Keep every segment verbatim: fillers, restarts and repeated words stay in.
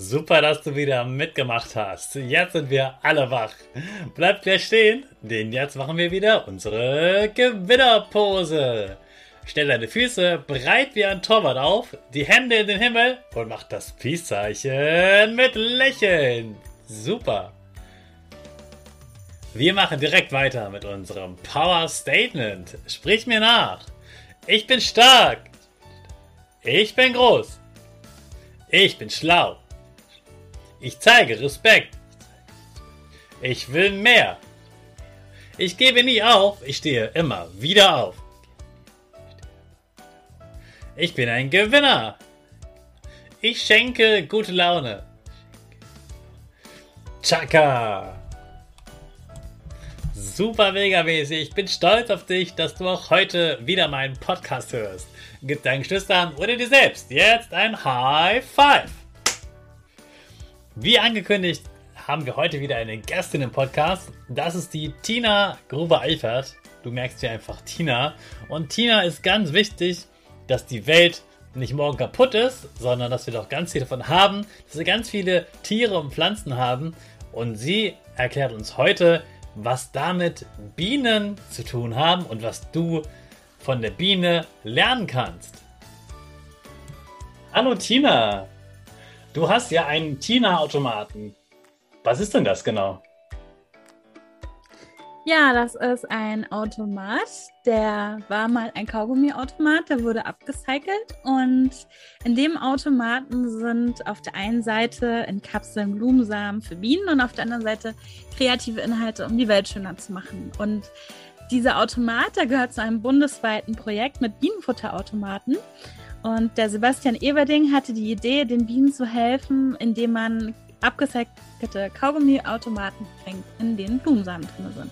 Super, dass du wieder mitgemacht hast. Jetzt sind wir alle wach. Bleibt gleich stehen, denn jetzt machen wir wieder unsere Gewinnerpose. Stell deine Füße breit wie ein Torwart auf, die Hände in den Himmel und mach das Peace-Zeichen mit Lächeln. Super. Wir machen direkt weiter mit unserem Power Statement. Sprich mir nach. Ich bin stark. Ich bin groß. Ich bin schlau. Ich zeige Respekt. Ich will mehr. Ich gebe nie auf. Ich stehe immer wieder auf. Ich bin ein Gewinner. Ich schenke gute Laune. Chaka. Super mega mäßig. Ich bin stolz auf dich, dass du auch heute wieder meinen Podcast hörst. Gib deinen Geschwistern oder dir selbst jetzt ein High Five. Wie angekündigt, haben wir heute wieder eine Gästin im Podcast. Das ist die Tina Gruber-Eifert. Du merkst hier einfach Tina. Und Tina ist ganz wichtig, dass die Welt nicht morgen kaputt ist, sondern dass wir doch ganz viel davon haben, dass wir ganz viele Tiere und Pflanzen haben. Und sie erklärt uns heute, was damit Bienen zu tun haben und was du von der Biene lernen kannst. Hallo Tina! Du hast ja einen Tina-Automaten. Was ist denn das genau? Ja, das ist ein Automat. Der war mal ein Kaugummi-Automat, der wurde upgecycelt. Und in dem Automaten sind auf der einen Seite in Kapseln Blumensamen für Bienen und auf der anderen Seite kreative Inhalte, um die Welt schöner zu machen. Und dieser Automat, der gehört zu einem bundesweiten Projekt mit Bienenfutterautomaten. Und der Sebastian Eberding hatte die Idee, den Bienen zu helfen, indem man abgesägte Kaugummi-Automaten bringt, in denen Blumensamen drin sind.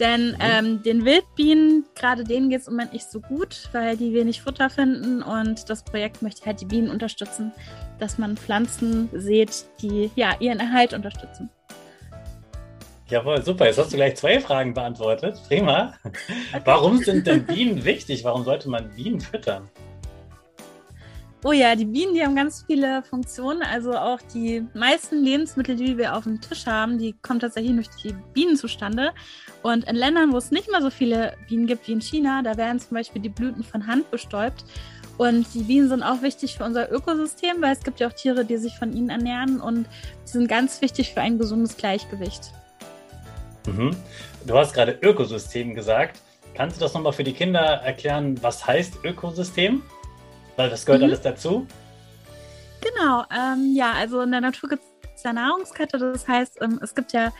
Denn ähm, den Wildbienen, gerade denen geht es im Moment nicht so gut, weil die wenig Futter finden. Und das Projekt möchte halt die Bienen unterstützen, dass man Pflanzen sät, die ja, ihren Erhalt unterstützen. Jawohl, super. Jetzt hast du gleich zwei Fragen beantwortet. Prima. Okay. Warum sind denn Bienen wichtig? Warum sollte man Bienen füttern? Oh ja, die Bienen, die haben ganz viele Funktionen, also auch die meisten Lebensmittel, die wir auf dem Tisch haben, die kommen tatsächlich durch die Bienen zustande. Und in Ländern, wo es nicht mehr so viele Bienen gibt wie in China, da werden zum Beispiel die Blüten von Hand bestäubt. Und die Bienen sind auch wichtig für unser Ökosystem, weil es gibt ja auch Tiere, die sich von ihnen ernähren und die sind ganz wichtig für ein gesundes Gleichgewicht. Mhm. Du hast gerade Ökosystem gesagt. Kannst du das nochmal für die Kinder erklären, was heißt Ökosystem? Weil das gehört mhm. alles dazu? Genau, ähm, ja, also in der Natur gibt es ja Nahrungskette, das heißt, ähm, es gibt ja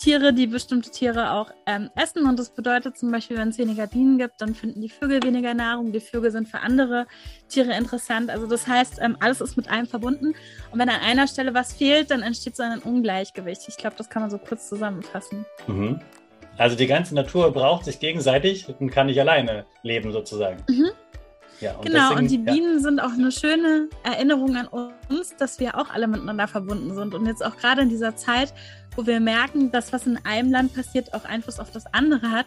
Tiere, die bestimmte Tiere auch ähm, essen und das bedeutet zum Beispiel, wenn es weniger Bienen gibt, dann finden die Vögel weniger Nahrung, die Vögel sind für andere Tiere interessant, also das heißt, ähm, alles ist mit allem verbunden und wenn an einer Stelle was fehlt, dann entsteht so ein Ungleichgewicht. Ich glaube, das kann man so kurz zusammenfassen. Mhm. Also die ganze Natur braucht sich gegenseitig und kann nicht alleine leben sozusagen. Mhm. Ja, und genau, deswegen, und die Bienen ja. sind auch eine schöne Erinnerung an uns, dass wir auch alle miteinander verbunden sind. Und jetzt auch gerade in dieser Zeit, wo wir merken, dass was in einem Land passiert, auch Einfluss auf das andere hat,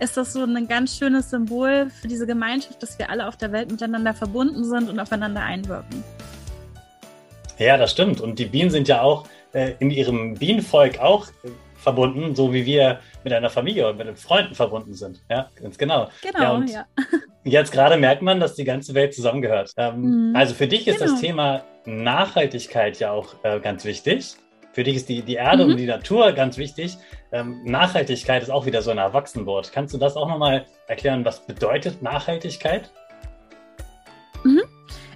ist das so ein ganz schönes Symbol für diese Gemeinschaft, dass wir alle auf der Welt miteinander verbunden sind und aufeinander einwirken. Ja, das stimmt. Und die Bienen sind ja auch äh, in ihrem Bienenvolk auch äh, verbunden, so wie wir mit einer Familie und mit Freunden verbunden sind. Ja, ganz genau. Genau, ja. Und ja. Jetzt gerade merkt man, dass die ganze Welt zusammengehört. Ähm, mhm. Also für dich ist genau. das Thema Nachhaltigkeit ja auch äh, ganz wichtig. Für dich ist die, die Erde mhm. und die Natur ganz wichtig. Ähm, Nachhaltigkeit ist auch wieder so ein Erwachsenenwort. Kannst du das auch nochmal erklären, was bedeutet Nachhaltigkeit? Mhm.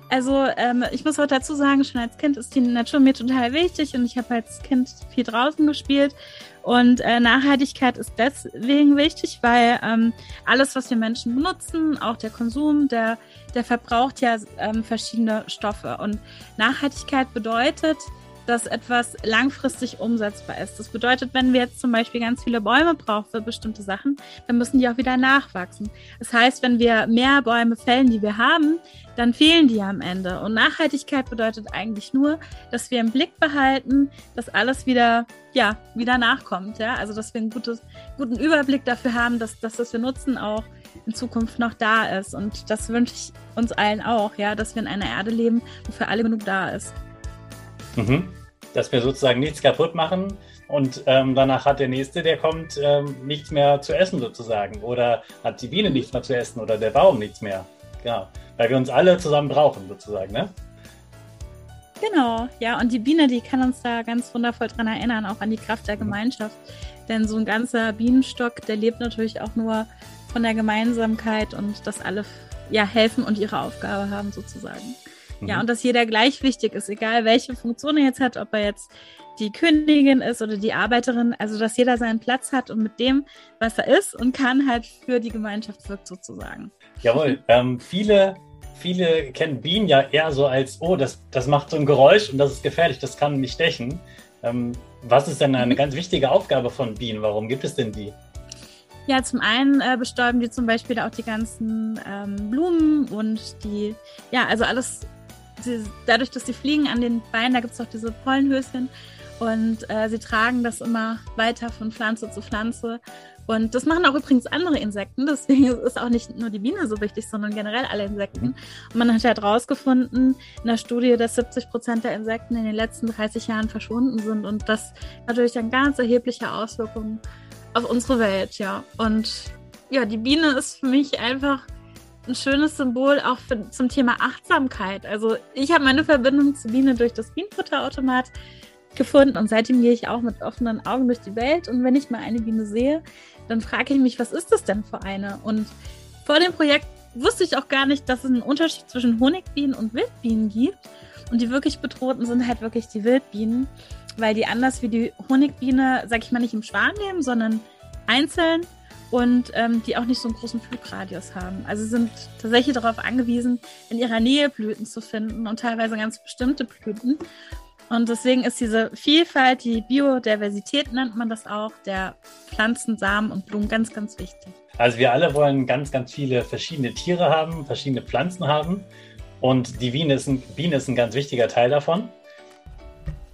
Also ähm, ich muss auch dazu sagen, schon als Kind ist die Natur mir total wichtig und ich habe als Kind viel draußen gespielt. Und äh, Nachhaltigkeit ist deswegen wichtig, weil ähm, alles, was wir Menschen benutzen, auch der Konsum, der, der verbraucht ja ähm, verschiedene Stoffe. Und Nachhaltigkeit bedeutet, dass etwas langfristig umsetzbar ist. Das bedeutet, wenn wir jetzt zum Beispiel ganz viele Bäume brauchen für bestimmte Sachen, dann müssen die auch wieder nachwachsen. Das heißt, wenn wir mehr Bäume fällen, die wir haben, dann fehlen die am Ende. Und Nachhaltigkeit bedeutet eigentlich nur, dass wir im Blick behalten, dass alles wieder, ja, wieder nachkommt. Ja? Also, dass wir einen gutes, guten Überblick dafür haben, dass das, was wir nutzen, auch in Zukunft noch da ist. Und das wünsche ich uns allen auch, ja, dass wir in einer Erde leben, wo für alle genug da ist. Mhm. Dass wir sozusagen nichts kaputt machen und ähm, danach hat der Nächste, der kommt, ähm, nichts mehr zu essen sozusagen oder hat die Biene nichts mehr zu essen oder der Baum nichts mehr. Genau, weil wir uns alle zusammen brauchen sozusagen, ne? Genau, ja, und die Biene, die kann uns da ganz wundervoll dran erinnern, auch an die Kraft der Gemeinschaft, mhm. denn so ein ganzer Bienenstock, der lebt natürlich auch nur von der Gemeinsamkeit und dass alle ja, helfen und ihre Aufgabe haben sozusagen. Ja, und dass jeder gleich wichtig ist, egal welche Funktion er jetzt hat, ob er jetzt die Königin ist oder die Arbeiterin, also dass jeder seinen Platz hat und mit dem, was er ist und kann, halt für die Gemeinschaft wirkt sozusagen. Jawohl, ähm, viele, viele kennen Bienen ja eher so als, oh, das, das macht so ein Geräusch und das ist gefährlich, das kann mich stechen. Ähm, was ist denn eine ganz wichtige Aufgabe von Bienen? Warum gibt es denn die? Ja, zum einen äh, bestäuben die zum Beispiel auch die ganzen ähm, Blumen und die, ja, also alles. Sie, dadurch, dass sie fliegen an den Beinen, da gibt es auch diese Pollenhöschen und äh, sie tragen das immer weiter von Pflanze zu Pflanze und das machen auch übrigens andere Insekten, deswegen ist auch nicht nur die Biene so wichtig, sondern generell alle Insekten. Und man hat halt herausgefunden in der Studie, dass siebzig Prozent der Insekten in den letzten dreißig Jahren verschwunden sind und das hat natürlich dann ganz erhebliche Auswirkungen auf unsere Welt, ja. Und ja, die Biene ist für mich einfach ein schönes Symbol auch für, zum Thema Achtsamkeit. Also ich habe meine Verbindung zur Biene durch das Bienenfutterautomat gefunden und seitdem gehe ich auch mit offenen Augen durch die Welt und wenn ich mal eine Biene sehe, dann frage ich mich, was ist das denn für eine? Und vor dem Projekt wusste ich auch gar nicht, dass es einen Unterschied zwischen Honigbienen und Wildbienen gibt und die wirklich Bedrohten sind halt wirklich die Wildbienen, weil die anders wie die Honigbiene, sag ich mal, nicht im Schwarm leben, sondern einzeln. Und ähm, die auch nicht so einen großen Flugradius haben. Also sind tatsächlich darauf angewiesen, in ihrer Nähe Blüten zu finden und teilweise ganz bestimmte Blüten. Und deswegen ist diese Vielfalt, die Biodiversität nennt man das auch, der Pflanzen, Samen und Blumen ganz, ganz wichtig. Also wir alle wollen ganz, ganz viele verschiedene Tiere haben, verschiedene Pflanzen haben. Und die Biene ist ein, Biene ist ein ganz wichtiger Teil davon.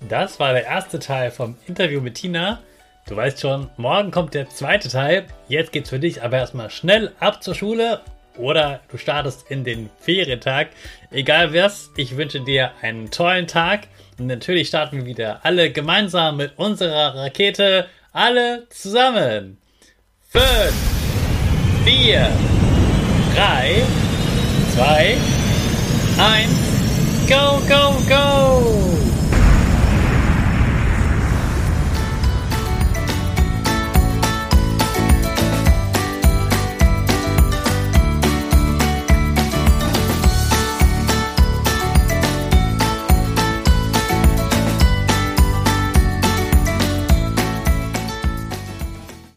Das war der erste Teil vom Interview mit Tina. Du weißt schon, morgen kommt der zweite Teil. Jetzt geht's für dich aber erstmal schnell ab zur Schule oder du startest in den Ferientag. Egal was, ich wünsche dir einen tollen Tag. Und natürlich starten wir wieder alle gemeinsam mit unserer Rakete. Alle zusammen. fünf, vier, drei, zwei, eins, go, go, go!